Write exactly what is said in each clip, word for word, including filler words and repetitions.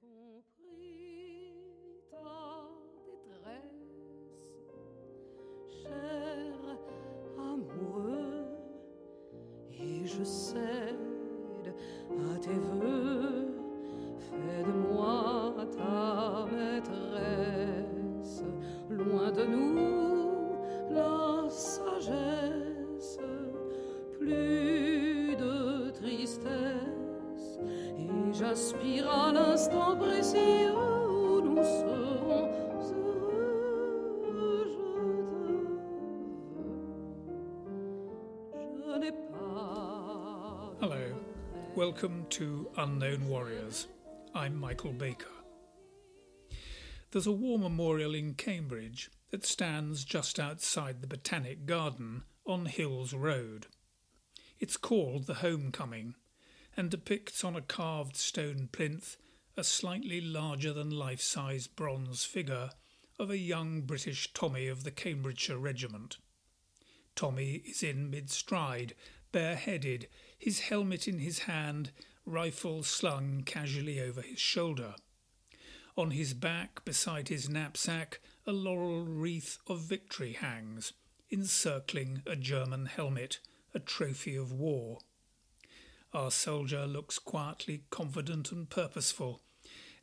compris ta détresse, cher amoureux, et je cède à tes voeux, fais de moi ta maîtresse, loin de nous la sagesse, plus de tristesse, et j'aspire à l'instant précieux où nous serons heureux. Je te veux, je n'ai pas. Hello, welcome to Unknown Warriors. I'm Michael Baker. There's a war memorial in Cambridge that stands just outside the Botanic Garden on Hills Road. It's called the Homecoming and depicts on a carved stone plinth a slightly larger than life-size bronze figure of a young British Tommy of the Cambridgeshire Regiment. Tommy is in mid-stride, bareheaded, his helmet in his hand, rifle slung casually over his shoulder. On his back, beside his knapsack, a laurel wreath of victory hangs, encircling a German helmet, a trophy of war. Our soldier looks quietly confident and purposeful,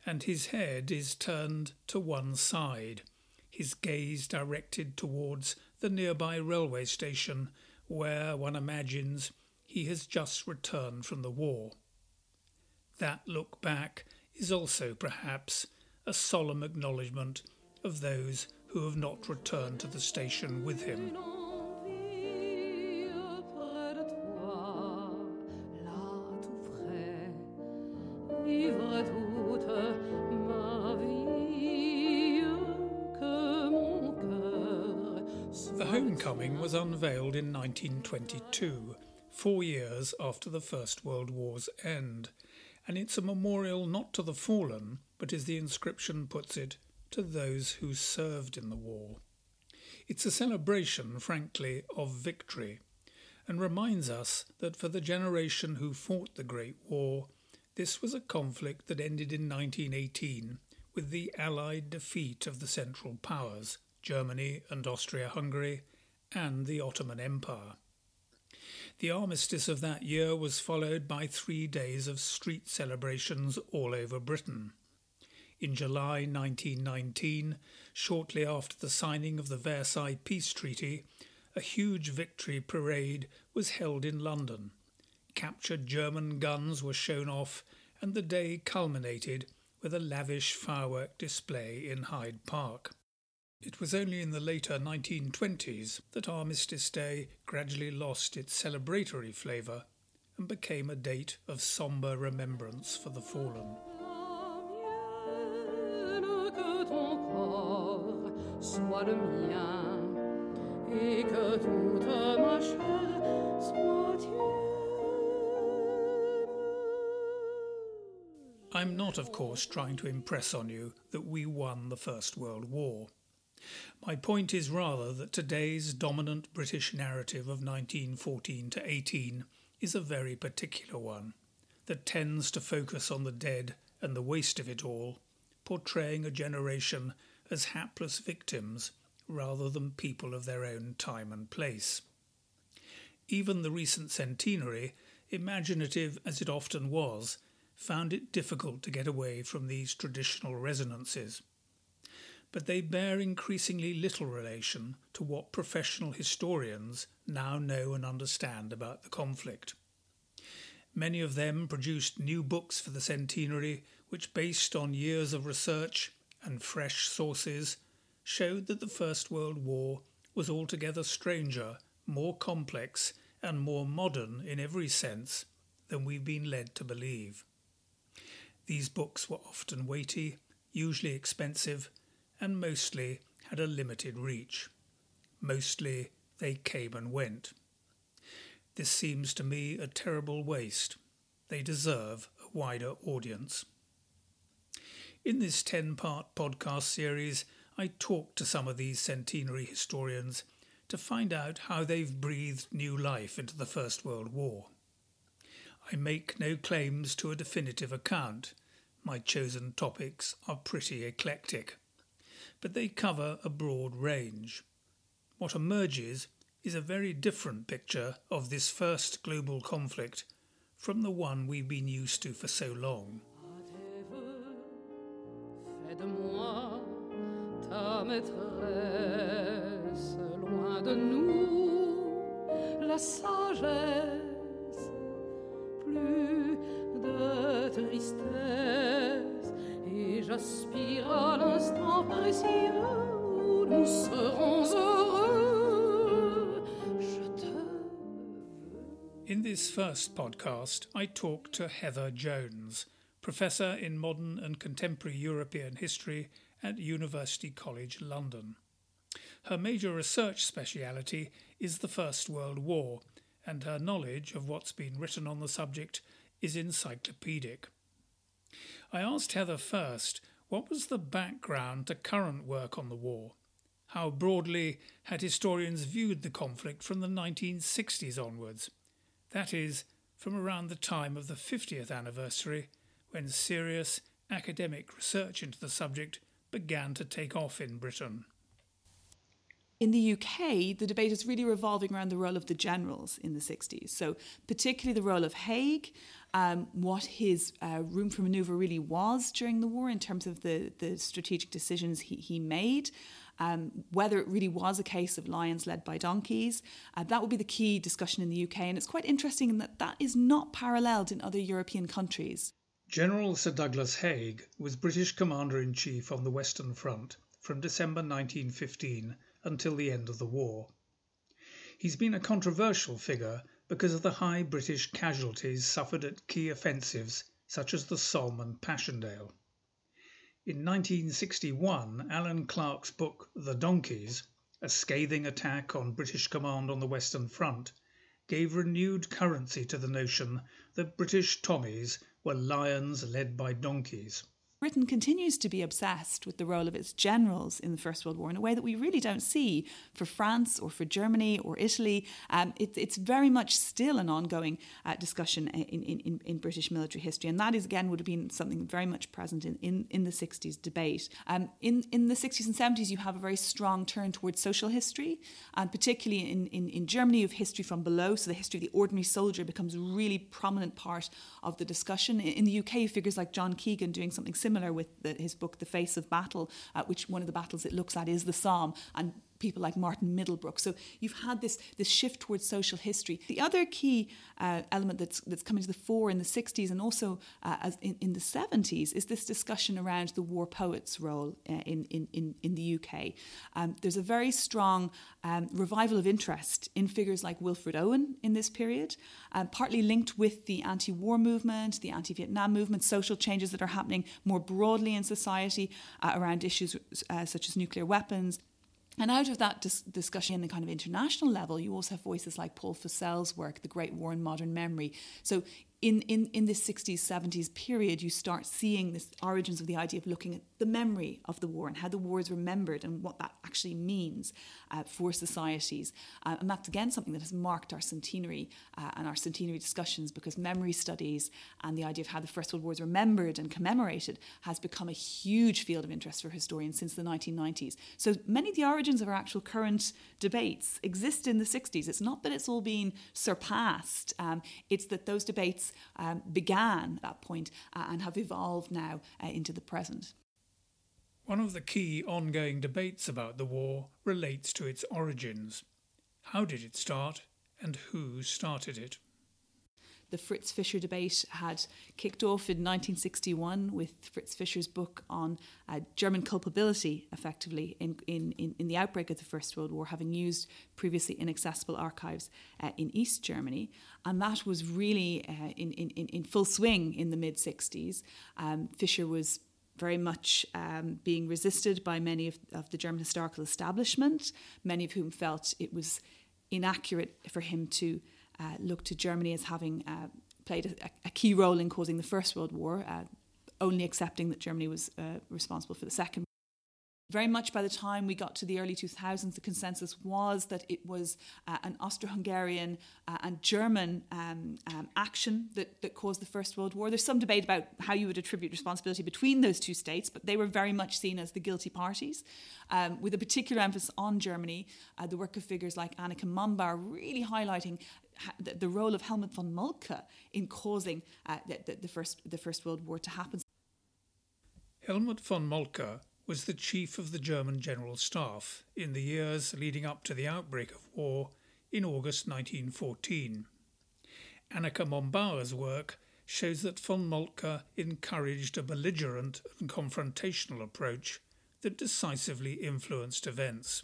and his head is turned to one side, his gaze directed towards the nearby railway station, where, one imagines, he has just returned from the war. That look back is also, perhaps, a solemn acknowledgement of those who have not returned to the station with him. The Homecoming was unveiled in nineteen twenty-two, four years after the First World War's end, and it's a memorial not to the fallen, but as the inscription puts it, to those who served in the war. It's a celebration, frankly, of victory, and reminds us that for the generation who fought the Great War, this was a conflict that ended in nineteen eighteen with the Allied defeat of the Central Powers, Germany and Austria-Hungary, and the Ottoman Empire. The armistice of that year was followed by three days of street celebrations all over Britain. In July nineteen nineteen, shortly after the signing of the Versailles Peace Treaty, a huge victory parade was held in London. Captured German guns were shown off, and the day culminated with a lavish firework display in Hyde Park. It was only in the later nineteen twenties that Armistice Day gradually lost its celebratory flavour and became a date of sombre remembrance for the fallen. I'm not, of course, trying to impress on you that we won the First World War. My point is rather that today's dominant British narrative of nineteen fourteen to eighteen is a very particular one, that tends to focus on the dead and the waste of it all, portraying a generation as hapless victims rather than people of their own time and place. Even the recent centenary, imaginative as it often was, found it difficult to get away from these traditional resonances. But they bear increasingly little relation to what professional historians now know and understand about the conflict. Many of them produced new books for the centenary, which, based on years of research and fresh sources, showed that the First World War was altogether stranger, more complex, and more modern in every sense than we've been led to believe. These books were often weighty, usually expensive, and mostly had a limited reach. Mostly they came and went. This seems to me a terrible waste. They deserve a wider audience. In this ten-part podcast series, I talked to some of these centenary historians to find out how they've breathed new life into the First World War. I make no claims to a definitive account. my chosen topics are pretty eclectic, but they cover a broad range. What emerges is a very different picture of this first global conflict from the one we've been used to for so long. In this first podcast, I talked to Heather Jones, Professor in Modern and Contemporary European History at University College London. Her major research speciality is the First World War, and her knowledge of what's been written on the subject is encyclopedic. I asked Heather first, what was the background to current work on the war? How broadly had historians viewed the conflict from the nineteen sixties onwards? That is, from around the time of the fiftieth anniversary, when serious academic research into the subject began to take off in Britain. In the U K, the debate is really revolving around the role of the generals in the sixties, so particularly the role of Haig, um, what his uh, room for manoeuvre really was during the war in terms of the, the strategic decisions he, he made, um, whether it really was a case of lions led by donkeys. Uh, that will be the key discussion in the U K, and it's quite interesting in that that is not paralleled in other European countries. General Sir Douglas Haig was British Commander-in-Chief on the Western Front from December nineteen fifteen until the end of the war. He's been a controversial figure because of the high British casualties suffered at key offensives such as the Somme and Passchendaele. In nineteen sixty-one, Alan Clarke's book The Donkeys, a scathing attack on British command on the Western Front, gave renewed currency to the notion that British Tommies were lions led by donkeys. Britain continues to be obsessed with the role of its generals in the First World War in a way that we really don't see for France or for Germany or Italy. Um, it, it's very much still an ongoing uh, discussion in, in, in British military history. And that is, again, would have been something very much present in, in, in the sixties debate. Um, in, in the sixties and seventies, you have a very strong turn towards social history, and particularly in, in, in Germany, you have history from below. So the history of the ordinary soldier becomes a really prominent part of the discussion. In, in the U K, figures like John Keegan doing something similar. Similar with the, his book, The Face of Battle, uh, which one of the battles it looks at is the Somme, and people like Martin Middlebrook. So you've had this this shift towards social history. The other key uh, element that's that's coming to the fore in the sixties and also uh, as in, in the seventies is this discussion around the war poet's role uh, in, in, in the U K. Um, there's a very strong um, revival of interest in figures like Wilfred Owen in this period, uh, partly linked with the anti-war movement, the anti-Vietnam movement, social changes that are happening more broadly in society uh, around issues uh, such as nuclear weapons. And out of that dis- discussion in the kind of international level, you also have voices like Paul Fussell's work, The Great War and Modern Memory. So in, in, in this sixties, seventies period, you start seeing this origins of the idea of looking at the memory of the war and how the war is remembered and what that actually means uh, for societies. Uh, and that's, again, something that has marked our centenary uh, and our centenary discussions, because memory studies and the idea of how the First World War is remembered and commemorated has become a huge field of interest for historians since the nineteen nineties. So many of the origins of our actual current debates exist in the sixties. It's not that it's all been surpassed. Um, it's that those debates Um, began at that point uh, and have evolved now uh, into the present. One of the key ongoing debates about the war relates to its origins. How did it start and who started it? The Fritz Fischer debate had kicked off in nineteen sixty-one with Fritz Fischer's book on uh, German culpability, effectively, in, in, in the outbreak of the First World War, having used previously inaccessible archives uh, in East Germany. And that was really uh, in, in, in full swing in the mid-sixties. Um, Fischer was very much um, being resisted by many of, of the German historical establishment, many of whom felt it was inaccurate for him to Uh, look to Germany as having uh, played a, a key role in causing the First World War, uh, only accepting that Germany was uh, responsible for the Second. very much by the time we got to the early two thousands, the consensus was that it was uh, an Austro-Hungarian uh, and German um, um, action that, that caused the First World War. There's some debate about how you would attribute responsibility between those two states, but they were very much seen as the guilty parties, um, with a particular emphasis on Germany. Uh, the work of figures like Annika Mombar really highlighting The, the role of Helmuth von Moltke in causing uh, the, the, first, the First World War to happen. Helmuth von Moltke was the chief of the German General Staff in the years leading up to the outbreak of war in August nineteen fourteen. Annika Mombar's work shows that von Moltke encouraged a belligerent and confrontational approach that decisively influenced events.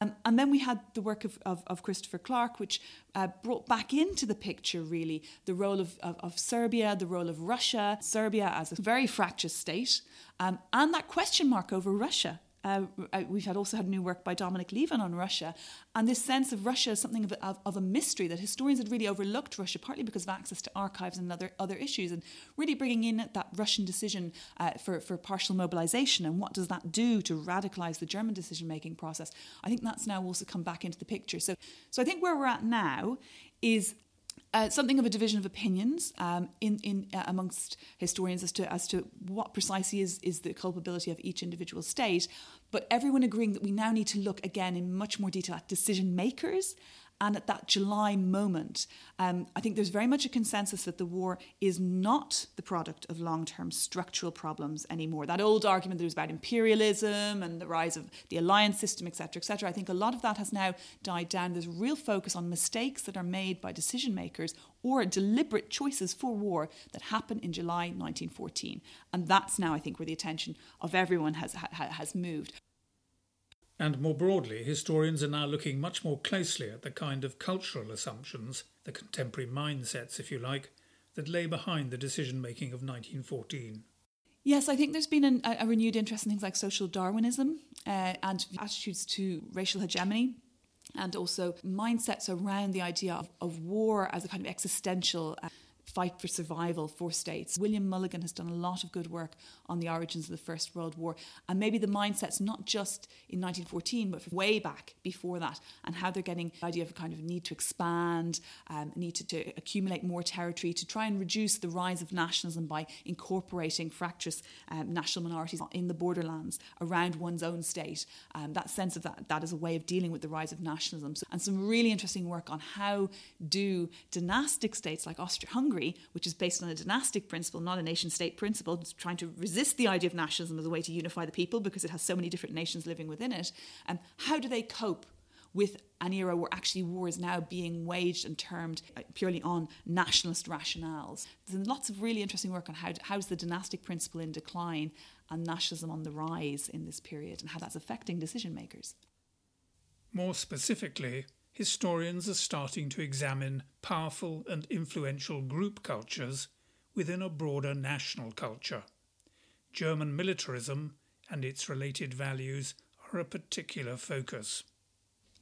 Um, and then we had the work of, of, of Christopher Clarke, which uh, brought back into the picture, really, the role of, of, of Serbia, the role of Russia, Serbia as a very fractious state, um, and that question mark over Russia. Uh, we've had also had new work by Dominic Levin on Russia, and this sense of Russia as something of a, of, of a mystery, that historians had really overlooked Russia, partly because of access to archives and other other issues, and really bringing in that Russian decision uh, for, for partial mobilization, and what does that do to radicalize the German decision-making process. I think that's now also come back into the picture. So, so I think where we're at now is Uh, something of a division of opinions um, in in uh, amongst historians as to as to what precisely is is the culpability of each individual state, but everyone agreeing that we now need to look again in much more detail at decision makers and at that July moment. Um, I think there's very much a consensus that the war is not the product of long-term structural problems anymore. That old argument that was about imperialism and the rise of the alliance system, et cetera, et cetera, I think a lot of that has now died down. There's real focus on mistakes that are made by decision-makers or deliberate choices for war that happen in July nineteen fourteen. And that's now, I think, where the attention of everyone has ha- has moved. And more broadly, historians are now looking much more closely at the kind of cultural assumptions, the contemporary mindsets, if you like, that lay behind the decision-making of nineteen fourteen. Yes, I think there's been an, a renewed interest in things like social Darwinism uh, and attitudes to racial hegemony, and also mindsets around the idea of, of war as a kind of existential uh, fight for survival for states. William Mulligan has done a lot of good work on the origins of the First World War, and maybe the mindsets not just in nineteen fourteen, but from way back before that, and how they're getting the idea of a kind of need to expand, um, need to, to accumulate more territory, to try and reduce the rise of nationalism by incorporating fractious um, national minorities in the borderlands around one's own state. Um, that sense of that, that is a way of dealing with the rise of nationalism. So, and some really interesting work on how do dynastic states like Austria-Hungary, which is based on a dynastic principle, not a nation-state principle, it's trying to resist the idea of nationalism as a way to unify the people because it has so many different nations living within it. Um, how do they cope with an era where actually war is now being waged and termed purely on nationalist rationales? There's lots of really interesting work on how how's the dynastic principle in decline and nationalism on the rise in this period, and how that's affecting decision-makers. More specifically, historians are starting to examine powerful and influential group cultures within a broader national culture. German militarism and its related values are a particular focus.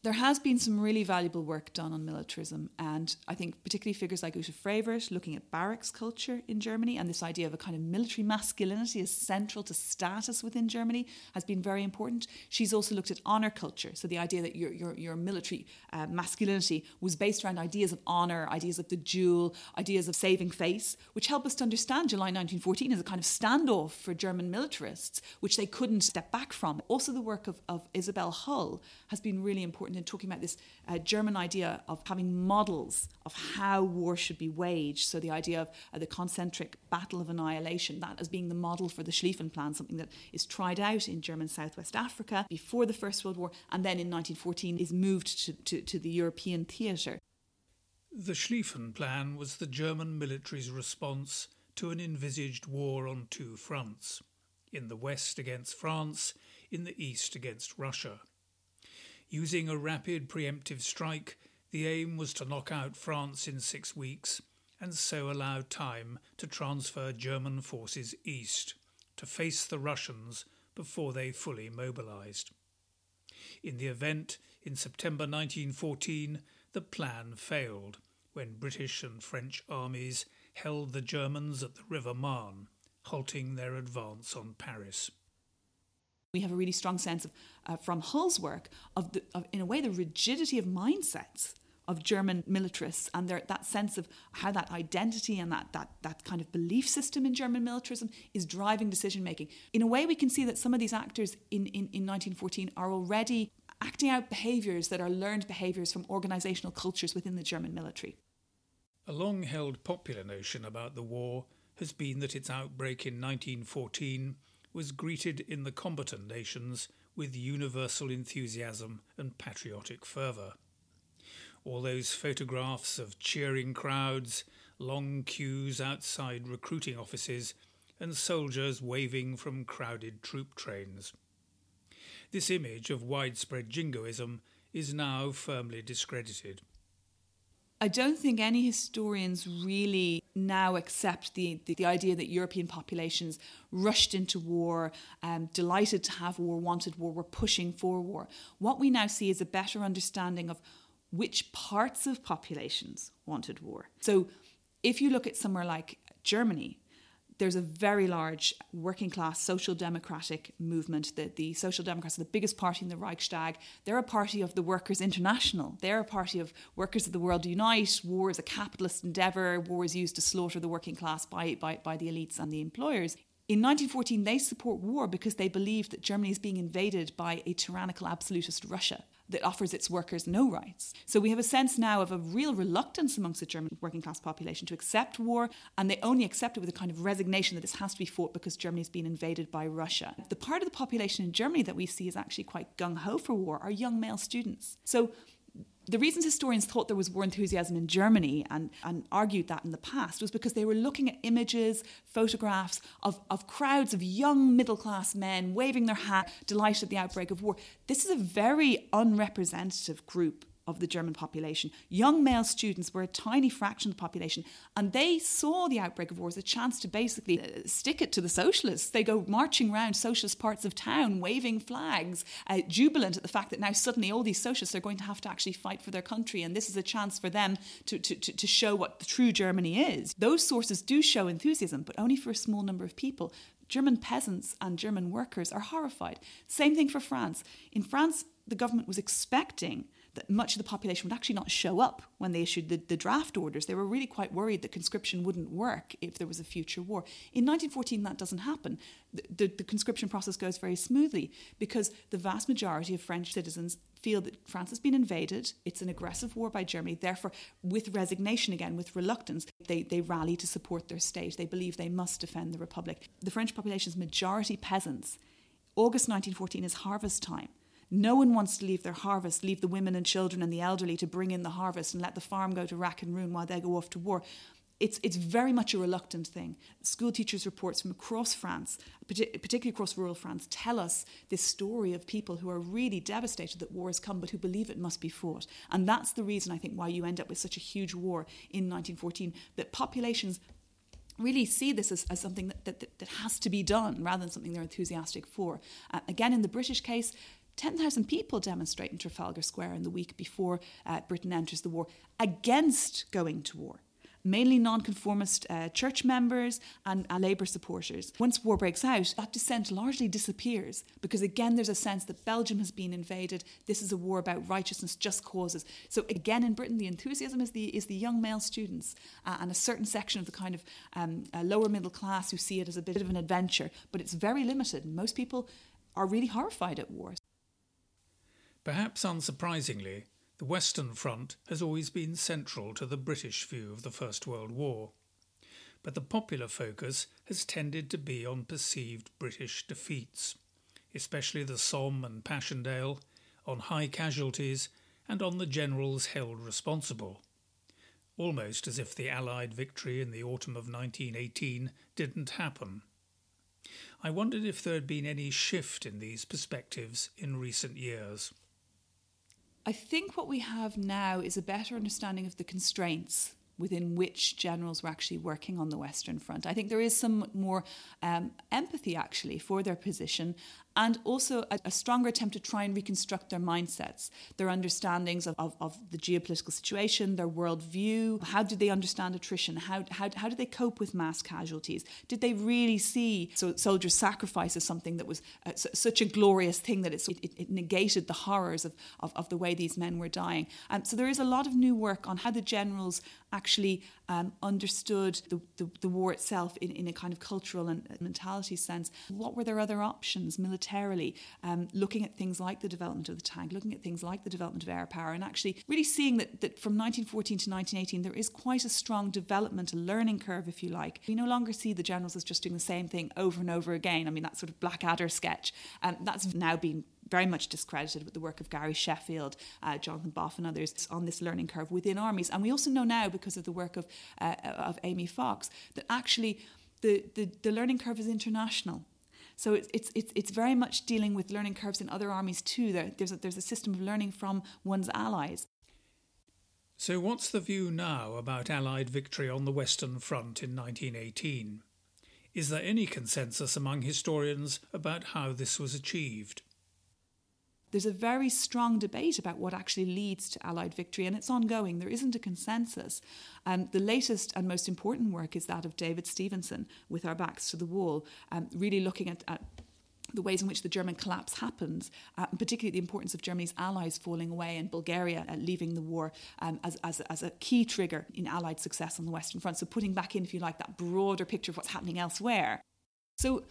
There has been some really valuable work done on militarism, and I think particularly figures like Uta Frevert looking at barracks culture in Germany, and this idea of a kind of military masculinity as central to status within Germany has been very important. She's also looked at honour culture, so the idea that your your, your military uh, masculinity was based around ideas of honour, ideas of the duel, ideas of saving face, which help us to understand July nineteen fourteen as a kind of standoff for German militarists, which they couldn't step back from. Also the work of, of Isabel Hull has been really important in talking about this uh, German idea of having models of how war should be waged. So the idea of uh, the concentric battle of annihilation, that as being the model for the Schlieffen Plan, something that is tried out in German South West Africa before the First World War, and then in nineteen fourteen is moved to, to, to the European theatre. The Schlieffen Plan was the German military's response to an envisaged war on two fronts, in the West against France, in the East against Russia. Using a rapid preemptive strike, the aim was to knock out France in six weeks and so allow time to transfer German forces east to face the Russians before they fully mobilised. In the event, in September nineteen fourteen, the plan failed when British and French armies held the Germans at the River Marne, halting their advance on Paris. We have a really strong sense of, uh, from Hull's work, of, the, of, in a way, the rigidity of mindsets of German militarists, and their, that sense of how that identity and that, that, that kind of belief system in German militarism is driving decision-making. In a way, we can see that some of these actors in, in, in nineteen fourteen are already acting out behaviours that are learned behaviours from organisational cultures within the German military. A long-held popular notion about the war has been that its outbreak in nineteen fourteen was greeted in the combatant nations with universal enthusiasm and patriotic fervour. All those photographs of cheering crowds, long queues outside recruiting offices, and soldiers waving from crowded troop trains. This image of widespread jingoism is now firmly discredited. I don't think any historians really now accept the, the, the idea that European populations rushed into war, um, delighted to have war, wanted war, were pushing for war. What we now see is a better understanding of which parts of populations wanted war. So if you look at somewhere like Germany, there's a very large working class social democratic movement. The, the Social Democrats are the biggest party in the Reichstag. They're a party of the Workers' International. They're a party of Workers of the World Unite. War is a capitalist endeavour. War is used to slaughter the working class by, by, by the elites and the employers. In nineteen fourteen, they support war because they believe that Germany is being invaded by a tyrannical absolutist Russia that offers its workers no rights. So we have a sense now of a real reluctance amongst the German working class population to accept war, and they only accept it with a kind of resignation that this has to be fought because Germany's been invaded by Russia. The part of the population in Germany that we see is actually quite gung-ho for war are young male students. So the reasons historians thought there was war enthusiasm in Germany and, and argued that in the past was because they were looking at images, photographs of, of crowds of young middle-class men waving their hat, delighted at the outbreak of war. This is a very unrepresentative group of the German population. Young male students were a tiny fraction of the population, and they saw the outbreak of war as a chance to basically uh, stick it to the socialists. They go marching around socialist parts of town, waving flags, uh, jubilant at the fact that now suddenly all these socialists are going to have to actually fight for their country, and this is a chance for them to, to, to, to show what the true Germany is. Those sources do show enthusiasm, but only for a small number of people. German peasants and German workers are horrified. Same thing for France. In France, the government was expecting that much of the population would actually not show up when they issued the, the draft orders. They were really quite worried that conscription wouldn't work if there was a future war. In nineteen fourteen, that doesn't happen. The, the, the conscription process goes very smoothly because the vast majority of French citizens feel that France has been invaded. It's an aggressive war by Germany. Therefore, with resignation again, with reluctance, they, they rally to support their state. They believe they must defend the Republic. The French population's majority peasants. August nineteen fourteen is harvest time. No one wants to leave their harvest, leave the women and children and the elderly to bring in the harvest and let the farm go to rack and ruin while they go off to war. It's it's very much a reluctant thing. School teachers' reports from across France, particularly across rural France, tell us this story of people who are really devastated that war has come but who believe it must be fought. And that's the reason, I think, why you end up with such a huge war in nineteen fourteen, that populations really see this as, as something that, that, that has to be done rather than something they're enthusiastic for. Uh, again, in the British case, ten thousand people demonstrate in Trafalgar Square in the week before uh, Britain enters the war against going to war. Mainly nonconformist uh, church members and uh, Labour supporters. Once war breaks out, that dissent largely disappears because, again, there's a sense that Belgium has been invaded. This is a war about righteousness, just causes. So, again, in Britain, the enthusiasm is the is the young male students uh, and a certain section of the kind of um, uh, lower middle class who see it as a bit of an adventure. But it's very limited. Most people are really horrified at war. Perhaps unsurprisingly, the Western Front has always been central to the British view of the First World War, but the popular focus has tended to be on perceived British defeats, especially the Somme and Passchendaele, on high casualties and on the generals held responsible, almost as if the Allied victory in the autumn of nineteen eighteen didn't happen. I wondered if there had been any shift in these perspectives in recent years. I think what we have now is a better understanding of the constraints within which generals were actually working on the Western Front. I think there is some more um, empathy, actually, for their position and also a, a stronger attempt to try and reconstruct their mindsets, their understandings of, of, of the geopolitical situation, their worldview. How did they understand attrition? How, how, how did they cope with mass casualties? Did they really see so, soldier sacrifice as something that was uh, s- such a glorious thing that it's, it, it negated the horrors of, of, of the way these men were dying? Um, so there is a lot of new work on how the generals actually um, understood the, the, the war itself in, in a kind of cultural and mentality sense. What were their other options militarily? Um, looking at things like the development of the tank, looking at things like the development of air power, and actually really seeing that, that from nineteen fourteen to nineteen eighteen, there is quite a strong development, a learning curve, if you like. We no longer see the generals as just doing the same thing over and over again. I mean, that sort of Blackadder sketch, um, that's now been very much discredited with the work of Gary Sheffield, uh, Jonathan Boff and others on this learning curve within armies. And we also know now, because of the work of uh, of Amy Fox, that actually the, the, the learning curve is international. So it's it's it's it's very much dealing with learning curves in other armies too. There, there's a, there's a system of learning from one's allies. So what's the view now about Allied victory on the Western Front in nineteen eighteen? Is there any consensus among historians about how this was achieved? There's a very strong debate about what actually leads to Allied victory, and it's ongoing. There isn't a consensus. Um, the latest and most important work is that of David Stevenson, With Our Backs to the Wall, um, really looking at, at the ways in which the German collapse happens, uh, and particularly the importance of Germany's allies falling away and Bulgaria uh, leaving the war um, as, as, as a key trigger in Allied success on the Western Front. So putting back in, if you like, that broader picture of what's happening elsewhere. So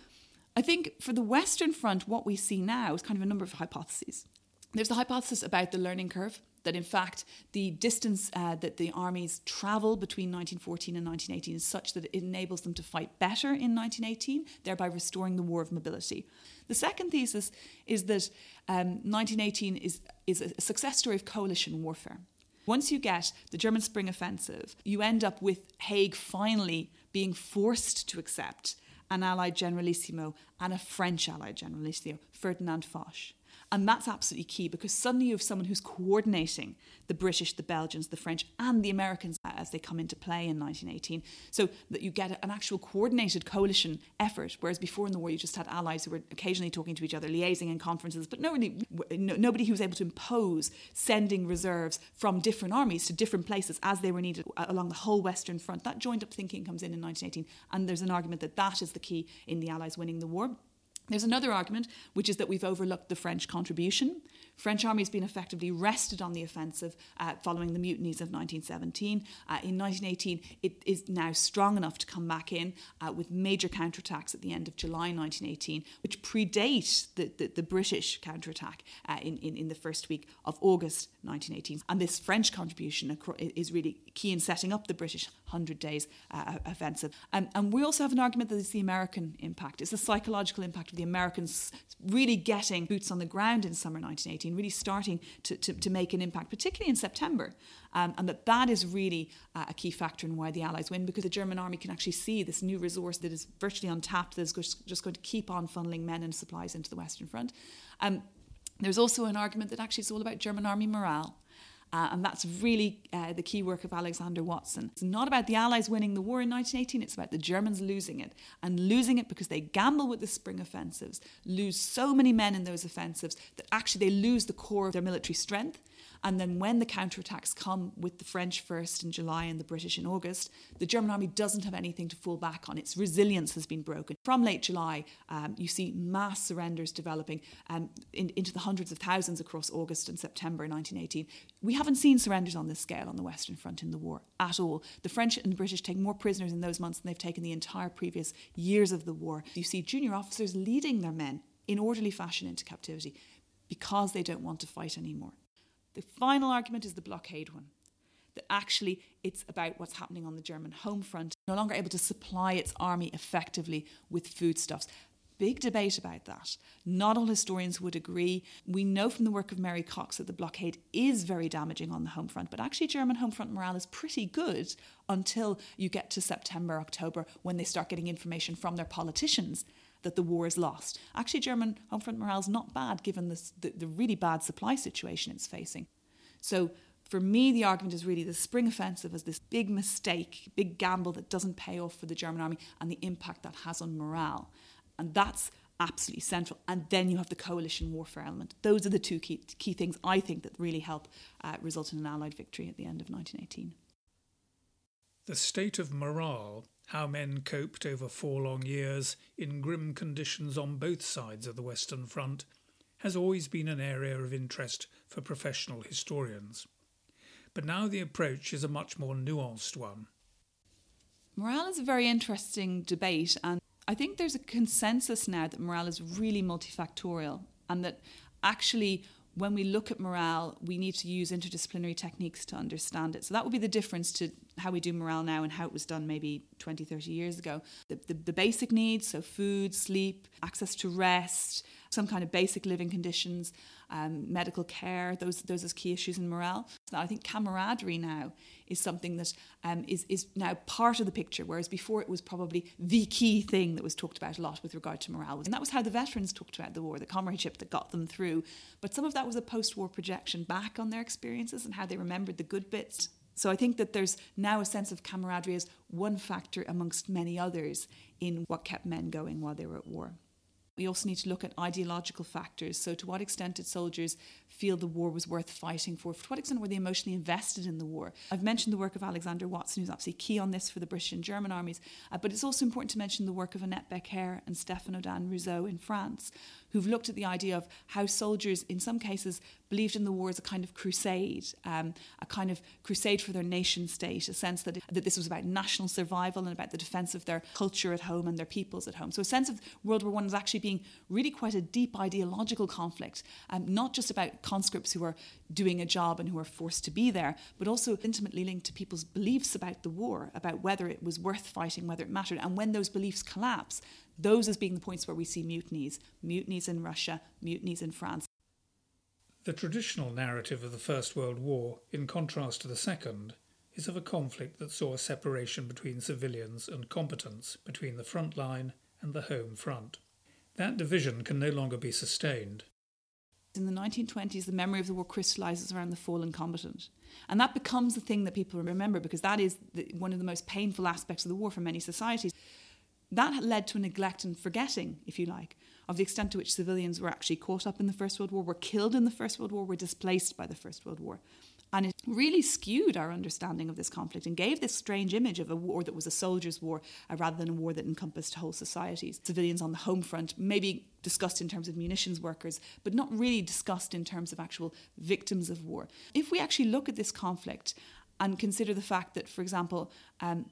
I think for the Western Front, what we see now is kind of a number of hypotheses. There's the hypothesis about the learning curve, that in fact the distance uh, that the armies travel between nineteen fourteen and nineteen eighteen is such that it enables them to fight better in nineteen eighteen, thereby restoring the war of mobility. The second thesis is that um, nineteen eighteen is, is a success story of coalition warfare. Once you get the German Spring Offensive, you end up with Haig finally being forced to accept an Allied Generalissimo and a French Allied Generalissimo, Ferdinand Foch. And that's absolutely key, because suddenly you have someone who's coordinating the British, the Belgians, the French and the Americans as they come into play in nineteen eighteen. So that you get an actual coordinated coalition effort, whereas before in the war you just had allies who were occasionally talking to each other, liaising in conferences, but no, really, no, nobody who was able to impose sending reserves from different armies to different places as they were needed along the whole Western Front. That joined up thinking comes in in nineteen eighteen, and there's an argument that that is the key in the Allies winning the war. There's another argument, which is that we've overlooked the French contribution. French army has been effectively rested on the offensive uh, following the mutinies of nineteen seventeen. Uh, in nineteen eighteen, it is now strong enough to come back in uh, with major counterattacks at the end of July nineteen eighteen, which predate the, the, the British counterattack uh, in, in, in the first week of August nineteen eighteen. And this French contribution is really key in setting up the British hundred days uh, offensive. Um, and we also have an argument that it's the American impact. It's the psychological impact of the The Americans really getting boots on the ground in summer nineteen eighteen, really starting to, to, to make an impact, particularly in September. Um, and that that is really uh, a key factor in why the Allies win, because the German army can actually see this new resource that is virtually untapped, that is just going to keep on funneling men and supplies into the Western Front. Um, there's also an argument that actually it's all about German army morale. Uh, and that's really uh, the key work of Alexander Watson. It's not about the Allies winning the war in nineteen eighteen, it's about the Germans losing it. And losing it because they gamble with the spring offensives, lose so many men in those offensives that actually they lose the core of their military strength. And then when the counterattacks come with the French first in July and the British in August, the German army doesn't have anything to fall back on. Its resilience has been broken. From late July, um, you see mass surrenders developing um, in, into the hundreds of thousands across August and September nineteen eighteen. We haven't seen surrenders on this scale on the Western Front in the war at all. The French and the British take more prisoners in those months than they've taken the entire previous years of the war. You see junior officers leading their men in orderly fashion into captivity because they don't want to fight anymore. The final argument is the blockade one, that actually it's about what's happening on the German home front, no longer able to supply its army effectively with foodstuffs. Big debate about that. Not all historians would agree. We know from the work of Mary Cox that the blockade is very damaging on the home front, but actually German home front morale is pretty good until you get to September, October, when they start getting information from their politicians that the war is lost. Actually, German home front morale is not bad given this, the, the really bad supply situation it's facing. So for me, the argument is really the spring offensive as this big mistake, big gamble that doesn't pay off for the German army and the impact that has on morale. And that's absolutely central. And then you have the coalition warfare element. Those are the two key, key things, I think, that really help uh, result in an Allied victory at the end of nineteen eighteen. The state of morale, how men coped over four long years in grim conditions on both sides of the Western Front, has always been an area of interest for professional historians. But now the approach is a much more nuanced one. Morale is a very interesting debate, and I think there's a consensus now that morale is really multifactorial, and that actually when we look at morale, we need to use interdisciplinary techniques to understand it. So that would be the difference to how we do morale now and how it was done maybe twenty, thirty years ago. The, the, the basic needs, so food, sleep, access to rest, some kind of basic living conditions, um, medical care, those those are key issues in morale. So I think camaraderie now is something that um, is, is now part of the picture, whereas before it was probably the key thing that was talked about a lot with regard to morale. And that was how the veterans talked about the war, the comradeship that got them through. But some of that was a post-war projection back on their experiences and how they remembered the good bits. So I think that there's now a sense of camaraderie as one factor amongst many others in what kept men going while they were at war. We also need to look at ideological factors. So to what extent did soldiers feel the war was worth fighting for? To what extent were they emotionally invested in the war? I've mentioned the work of Alexander Watson, who's absolutely key on this for the British and German armies. Uh, but it's also important to mention the work of Annette Becker and Stéphane Audin-Rousseau in France, who've looked at the idea of how soldiers, in some cases, believed in the war as a kind of crusade, um, a kind of crusade for their nation state, a sense that, it, that this was about national survival and about the defence of their culture at home and their peoples at home. So a sense of World War One is actually being really quite a deep ideological conflict, um, not just about conscripts who are doing a job and who are forced to be there, but also intimately linked to people's beliefs about the war, about whether it was worth fighting, whether it mattered. And when those beliefs collapse, those as being the points where we see mutinies, mutinies in Russia, mutinies in France. The traditional narrative of the First World War, in contrast to the Second, is of a conflict that saw a separation between civilians and combatants, between the front line and the home front. That division can no longer be sustained. In the nineteen twenties, the memory of the war crystallises around the fallen combatant. And that becomes the thing that people remember, because that is the, one of the most painful aspects of the war for many societies. That led to a neglect and forgetting, if you like, of the extent to which civilians were actually caught up in the First World War, were killed in the First World War, were displaced by the First World War. And it really skewed our understanding of this conflict and gave this strange image of a war that was a soldier's war uh, rather than a war that encompassed whole societies. Civilians on the home front, maybe discussed in terms of munitions workers, but not really discussed in terms of actual victims of war. If we actually look at this conflict and consider the fact that, for example, um,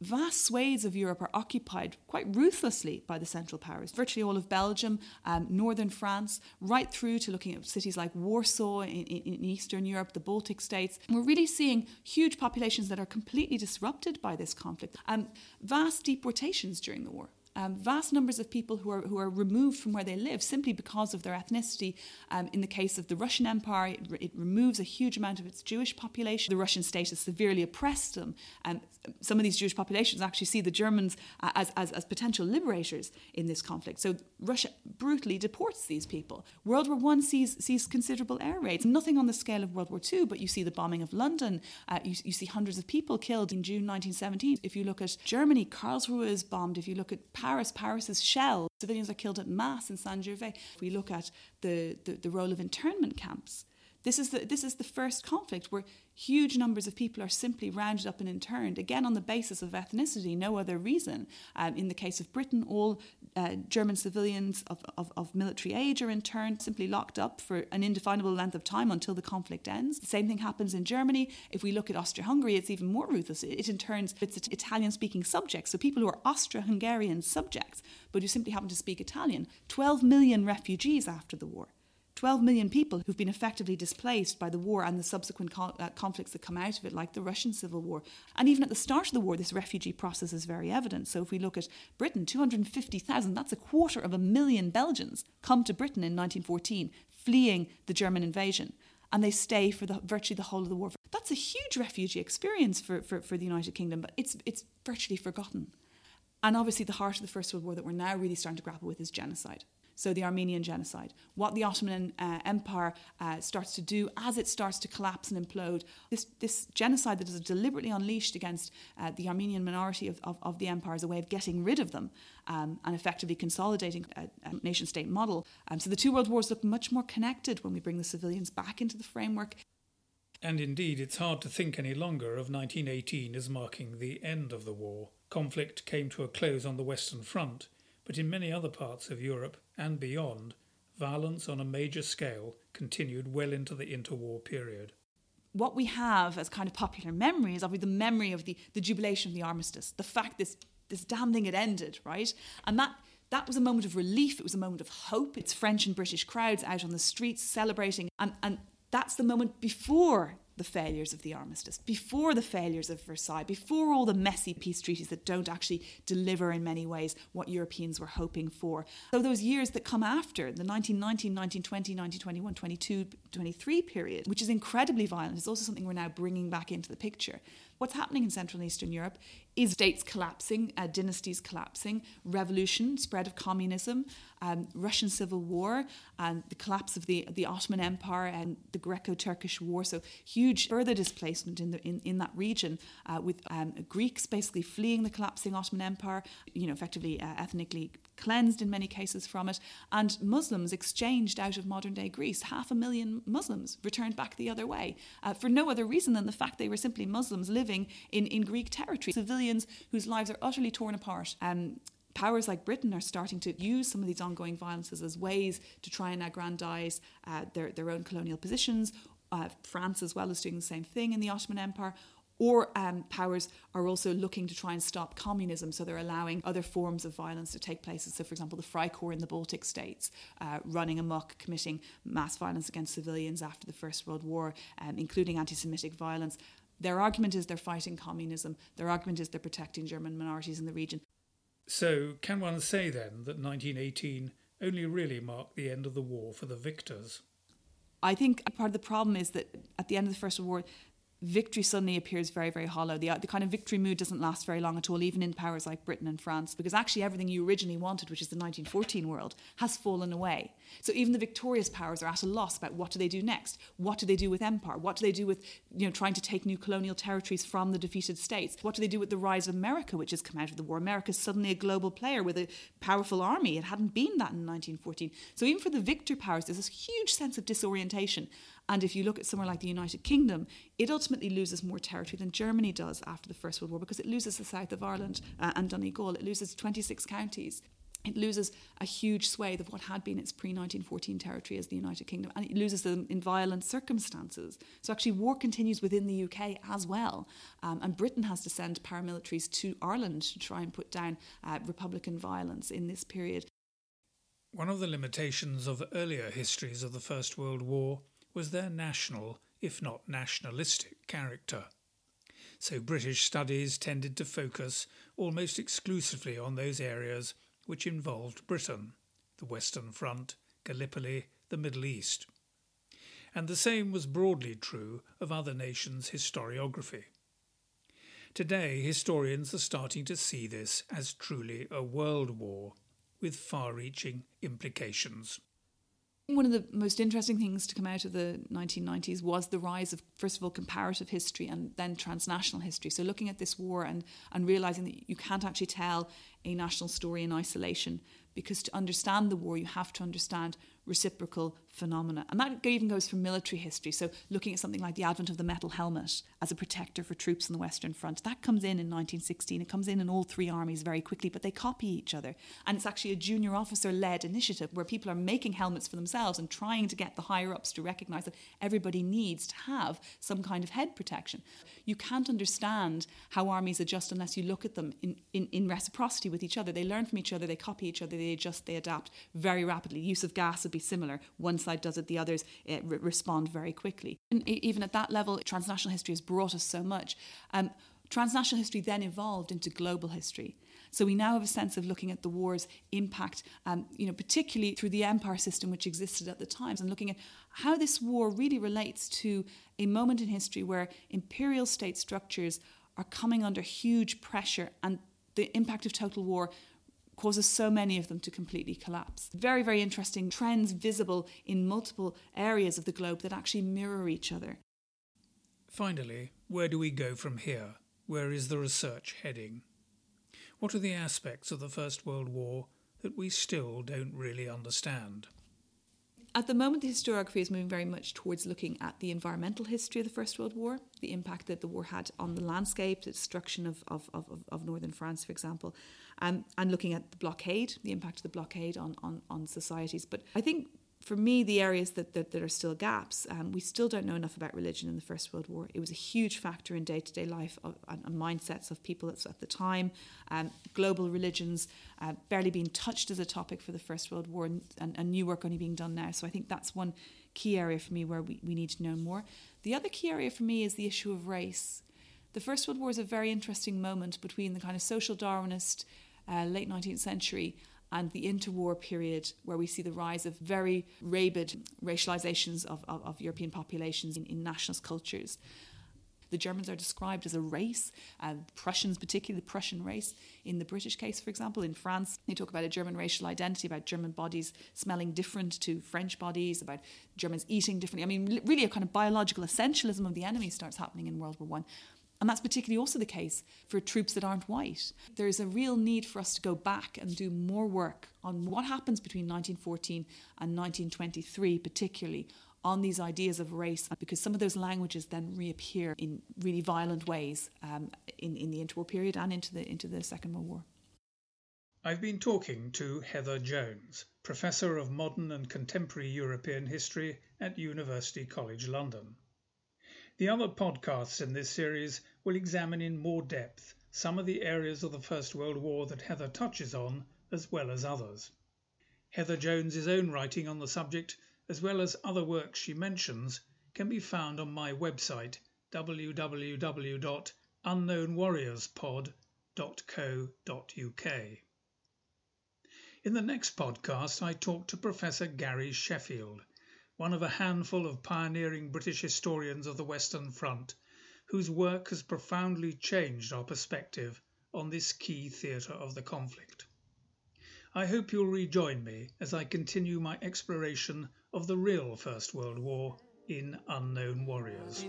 vast swathes of Europe are occupied quite ruthlessly by the Central Powers. Virtually all of Belgium, um, northern France, right through to looking at cities like Warsaw in, in, in Eastern Europe, the Baltic states. We're really seeing huge populations that are completely disrupted by this conflict. Um, vast deportations during the war. Um, vast numbers of people who are who are removed from where they live simply because of their ethnicity. Um, in the case of the Russian Empire, it, re- it removes a huge amount of its Jewish population. The Russian state has severely oppressed them. Um, some of these Jewish populations actually see the Germans uh, as, as, as potential liberators in this conflict. So Russia brutally deports these people. World War One sees, sees considerable air raids. Nothing on the scale of World War Two, but you see the bombing of London. Uh, you, you see hundreds of people killed in June nineteen seventeen. If you look at Germany, Karlsruhe is bombed. If you look at Paris, Paris is shelled. Civilians are killed at mass in Saint-Gervais. If we look at the, the, the role of internment camps, this is, the, this is the first conflict where huge numbers of people are simply rounded up and interned, again on the basis of ethnicity, no other reason. Um, in the case of Britain, all uh, German civilians of, of, of military age are interned, simply locked up for an indefinable length of time until the conflict ends. The same thing happens in Germany. If we look at Austria-Hungary, it's even more ruthless. It interns its Italian-speaking subjects, so people who are Austro-Hungarian subjects, but who simply happen to speak Italian. twelve million refugees after the war. twelve million people who've been effectively displaced by the war and the subsequent co- uh, conflicts that come out of it, like the Russian Civil War. And even at the start of the war, this refugee process is very evident. So if we look at Britain, two hundred fifty thousand, that's a quarter of a million Belgians come to Britain in nineteen fourteen, fleeing the German invasion. And they stay for the, virtually the whole of the war. That's a huge refugee experience for, for, for the United Kingdom, but it's it's virtually forgotten. And obviously the heart of the First World War that we're now really starting to grapple with is genocide. So the Armenian genocide. What the Ottoman uh, Empire uh, starts to do as it starts to collapse and implode, this, this genocide that is deliberately unleashed against uh, the Armenian minority of, of, of the empire as a way of getting rid of them um, and effectively consolidating a, a nation-state model. Um, so the two world wars look much more connected when we bring the civilians back into the framework. And indeed, it's hard to think any longer of nineteen eighteen as marking the end of the war. Conflict came to a close on the Western Front, but in many other parts of Europe and beyond, violence on a major scale continued well into the interwar period. What we have as kind of popular memory is obviously the memory of the, the jubilation of the armistice, the fact this this damn thing had ended, right? And that that was a moment of relief, it was a moment of hope. It's French and British crowds out on the streets celebrating, and, and that's the moment before the failures of the armistice, before the failures of Versailles, before all the messy peace treaties that don't actually deliver in many ways what Europeans were hoping for. So those years that come after, the nineteen nineteen, nineteen twenty, nineteen twenty-one, twenty-two, twenty-three period, which is incredibly violent, is also something we're now bringing back into the picture. What's happening in Central and Eastern Europe is states collapsing, uh, dynasties collapsing, revolution, spread of communism, um, Russian Civil War, and the collapse of the, the Ottoman Empire and the Greco-Turkish War. So huge further displacement in the in, in that region uh, with um, Greeks basically fleeing the collapsing Ottoman Empire, you know, effectively uh, ethnically cleansed in many cases from it, and Muslims exchanged out of modern-day Greece. Half a million Muslims returned back the other way uh, for no other reason than the fact they were simply Muslims living in, in Greek territory. Civilians whose lives are utterly torn apart. Um, powers like Britain are starting to use some of these ongoing violences as ways to try and aggrandize uh, their, their own colonial positions. Uh, France as well is doing the same thing in the Ottoman Empire. Or um, powers are also looking to try and stop communism, so they're allowing other forms of violence to take place. So, for example, the Freikorps in the Baltic states uh, running amok, committing mass violence against civilians after the First World War, um, including anti-Semitic violence. Their argument is they're fighting communism. Their argument is they're protecting German minorities in the region. So, can one say then that nineteen eighteen only really marked the end of the war for the victors? I think part of the problem is that at the end of the First World War, victory suddenly appears very, very hollow. The, the kind of victory mood doesn't last very long at all, even in powers like Britain and France, because actually everything you originally wanted, which is the nineteen fourteen world, has fallen away. So even the victorious powers are at a loss about what do they do next? What do they do with empire? What do they do with, you know, trying to take new colonial territories from the defeated states? What do they do with the rise of America, which has come out of the war? America's suddenly a global player with a powerful army. It hadn't been that in nineteen fourteen. So even for the victor powers, there's this huge sense of disorientation. And if you look at somewhere like the United Kingdom, it ultimately loses more territory than Germany does after the First World War, because it loses the south of Ireland uh, and Donegal. It loses twenty-six counties. It loses a huge swathe of what had been its pre-nineteen fourteen territory as the United Kingdom, and it loses them in violent circumstances. So actually war continues within the U K as well. Um, and Britain has to send paramilitaries to Ireland to try and put down uh, Republican violence in this period. One of the limitations of earlier histories of the First World War was their national, if not nationalistic, character. So British studies tended to focus almost exclusively on those areas which involved Britain, the Western Front, Gallipoli, the Middle East. And the same was broadly true of other nations' historiography. Today, historians are starting to see this as truly a world war, with far-reaching implications. One of the most interesting things to come out of the nineteen nineties was the rise of, first of all, comparative history and then transnational history. So looking at this war and, and realising that you can't actually tell a national story in isolation, because to understand the war, you have to understand reciprocal phenomena. And that even goes for military history. So looking at something like the advent of the metal helmet as a protector for troops on the Western Front, that comes in in nineteen sixteen. It comes in in all three armies very quickly, but they copy each other. And it's actually a junior officer-led initiative where people are making helmets for themselves and trying to get the higher-ups to recognise that everybody needs to have some kind of head protection. You can't understand how armies adjust unless you look at them in, in, in reciprocity with each other. They learn from each other, they copy each other, they adjust, they adapt very rapidly. Use of gas would be similar. One side does it, the others uh, re- respond very quickly. And even at that level, transnational history has brought us so much. Um, transnational history then evolved into global history. So we now have a sense of looking at the war's impact, um, you know, particularly through the empire system which existed at the time, and looking at how this war really relates to a moment in history where imperial state structures are coming under huge pressure, and the impact of total war causes so many of them to completely collapse. Very, very interesting trends visible in multiple areas of the globe that actually mirror each other. Finally, where do we go from here? Where is the research heading? What are the aspects of the First World War that we still don't really understand? At the moment, the historiography is moving very much towards looking at the environmental history of the First World War, the impact that the war had on the landscape, the destruction of, of, of, of northern France, for example, um, and looking at the blockade, the impact of the blockade on, on, on societies. But I think, for me, the areas that, that, that are still gaps, um, we still don't know enough about religion in the First World War. It was a huge factor in day-to-day life of, and, and mindsets of people at the time. Um, global religions uh, barely being touched as a topic for the First World War, and, and, and new work only being done now. So I think that's one key area for me where we, we need to know more. The other key area for me is the issue of race. The First World War is a very interesting moment between the kind of social Darwinist uh, late nineteenth century and the interwar period, where we see the rise of very rabid racializations of, of, of European populations in, in nationalist cultures. The Germans are described as a race, uh, Prussians particularly, the Prussian race. In the British case, for example, in France, they talk about a German racial identity, about German bodies smelling different to French bodies, about Germans eating differently. I mean, really a kind of biological essentialism of the enemy starts happening in World War One. And that's particularly also the case for troops that aren't white. There is a real need for us to go back and do more work on what happens between nineteen fourteen and nineteen twenty-three, particularly on these ideas of race, because some of those languages then reappear in really violent ways um, in, in the interwar period and into the, into the Second World War. I've been talking to Heather Jones, Professor of Modern and Contemporary European History at University College London. The other podcasts in this series will examine in more depth some of the areas of the First World War that Heather touches on, as well as others. Heather Jones' own writing on the subject, as well as other works she mentions, can be found on my website, w w w dot unknown warriors pod dot co dot u k. In the next podcast, I talk to Professor Gary Sheffield, one of a handful of pioneering British historians of the Western Front, whose work has profoundly changed our perspective on this key theatre of the conflict. I hope you'll rejoin me as I continue my exploration of the real First World War in Unknown Warriors.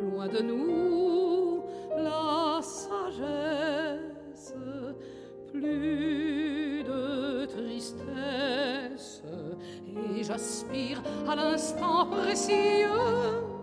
Loin de nous, la sagesse, plus de tristesse, et j'aspire à l'instant précieux.